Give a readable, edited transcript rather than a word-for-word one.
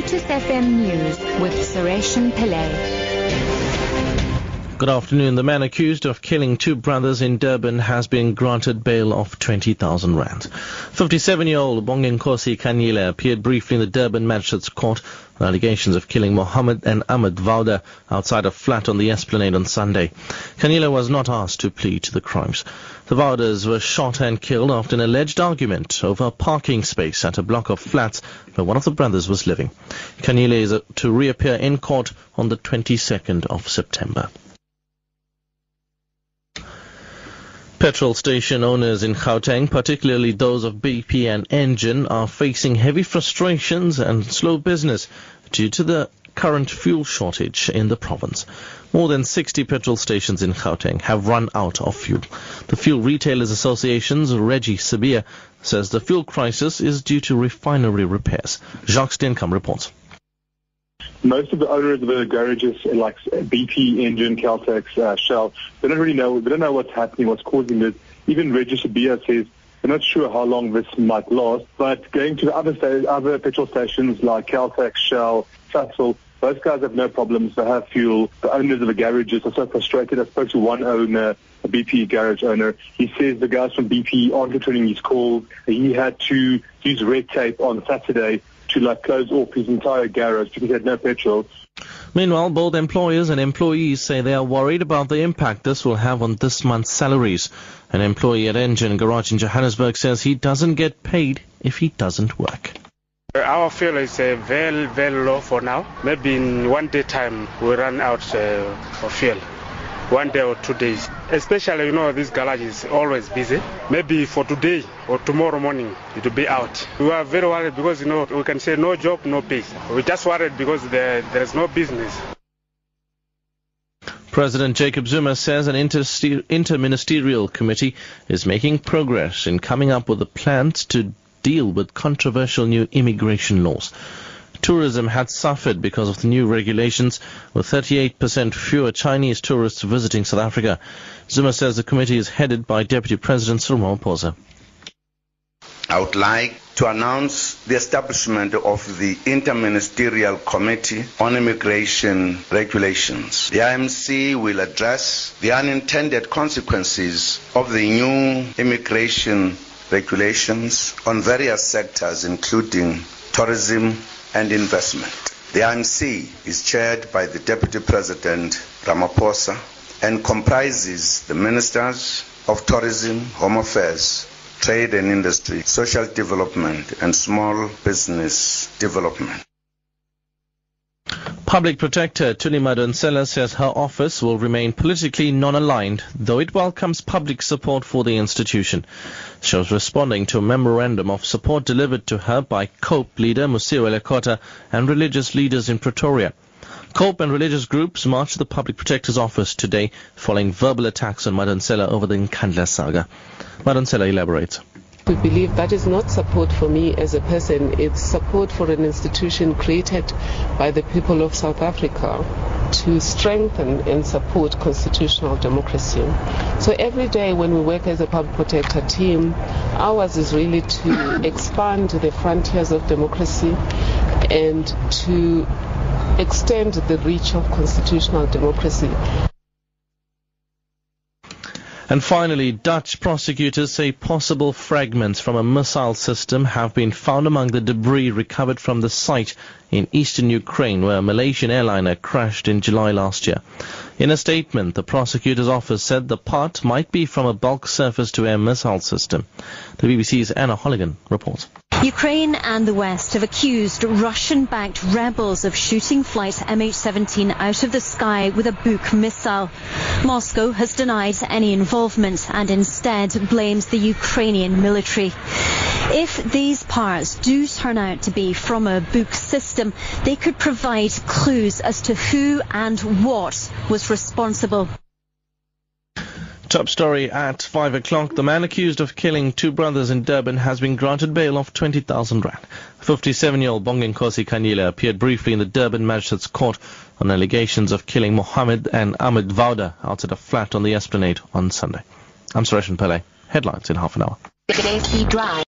Lotus FM News with Sureshin Pillay. Good afternoon. The man accused of killing two brothers in Durban has been granted bail of 20,000 rand. 57-year-old Bonginkosi Khanyile appeared briefly in the Durban Magistrate's Court on allegations of killing Mohammed and Ahmed Vauda outside a flat on the Esplanade on Sunday. Khanyile was not asked to plead to the crimes. The Vaudas were shot and killed after an alleged argument over a parking space at a block of flats where one of the brothers was living. Khanyile is to reappear in court on the 22nd of September. Petrol station owners in Gauteng, particularly those of BP and Engen, are facing heavy frustrations and slow business due to the current fuel shortage in the province. More than 60 petrol stations in Gauteng have run out of fuel. The Fuel Retailers Association's Reggie Sibiya says the fuel crisis is due to refinery repairs. Jacques Dienkam reports. Most of the owners of the garages, like BP, Engen, Caltex, Shell, they don't really know. They don't know what's happening, what's causing this. Even Reggie Sibiya says they're not sure how long this might last. But going to the other petrol stations like Caltex, Shell, Sassel, those guys have no problems. They have fuel. The owners of the garages are so frustrated. I spoke to one owner, a BP garage owner. He says the guys from BP aren't returning his calls. He had to use red tape on Saturday to close off his entire garage because he had no petrol. Meanwhile, both employers and employees say they are worried about the impact this will have on this month's salaries. An employee at Engen Garage in Johannesburg says he doesn't get paid if he doesn't work. Our fuel is very, very low for now. Maybe in one day time we run out of fuel. 1 day or 2 days. Especially, this garage is always busy. Maybe for today or tomorrow morning, it will be out. We are very worried because, we can say no job, no pay. We're just worried because there is no business. President Jacob Zuma says an interministerial committee is making progress in coming up with a plan to deal with controversial new immigration laws. Tourism had suffered because of the new regulations, with 38% fewer Chinese tourists visiting South Africa. Zuma says the committee is headed by Deputy President Ramaphosa. I would like to announce the establishment of the Interministerial Committee on Immigration Regulations. The IMC will address the unintended consequences of the new immigration regulations on various sectors, including tourism and investment. The IMC is chaired by the Deputy President Ramaphosa and comprises the Ministers of Tourism, Home Affairs, Trade and Industry, Social Development and Small Business Development. Public Protector Thuli Madonsela says her office will remain politically non-aligned, though it welcomes public support for the institution. She was responding to a memorandum of support delivered to her by COPE leader Mosiuoa Lekota and religious leaders in Pretoria. COPE and religious groups marched to the Public Protector's office today following verbal attacks on Madonsela over the Nkandla saga. Madonsela elaborates. We believe that is not support for me as a person, it's support for an institution created by the people of South Africa to strengthen and support constitutional democracy. So every day when we work as a public protector team, ours is really to expand the frontiers of democracy and to extend the reach of constitutional democracy. And finally, Dutch prosecutors say possible fragments from a missile system have been found among the debris recovered from the site in eastern Ukraine where a Malaysian airliner crashed in July last year. In a statement, the prosecutor's office said the part might be from a bulk surface-to-air missile system. The BBC's Anna Holligan reports. Ukraine and the West have accused Russian-backed rebels of shooting flight MH17 out of the sky with a Buk missile. Moscow has denied any involvement and instead blames the Ukrainian military. If these parts do turn out to be from a Buk system, they could provide clues as to who and what was responsible. Top story at 5 o'clock. The man accused of killing two brothers in Durban has been granted bail of 20,000 rand. 57-year-old Bonginkosi Khanyile appeared briefly in the Durban Magistrate's Court on allegations of killing Mohammed and Ahmed Vauda outside a flat on the Esplanade on Sunday. I'm Sureshin Pillay. Headlines in half an hour.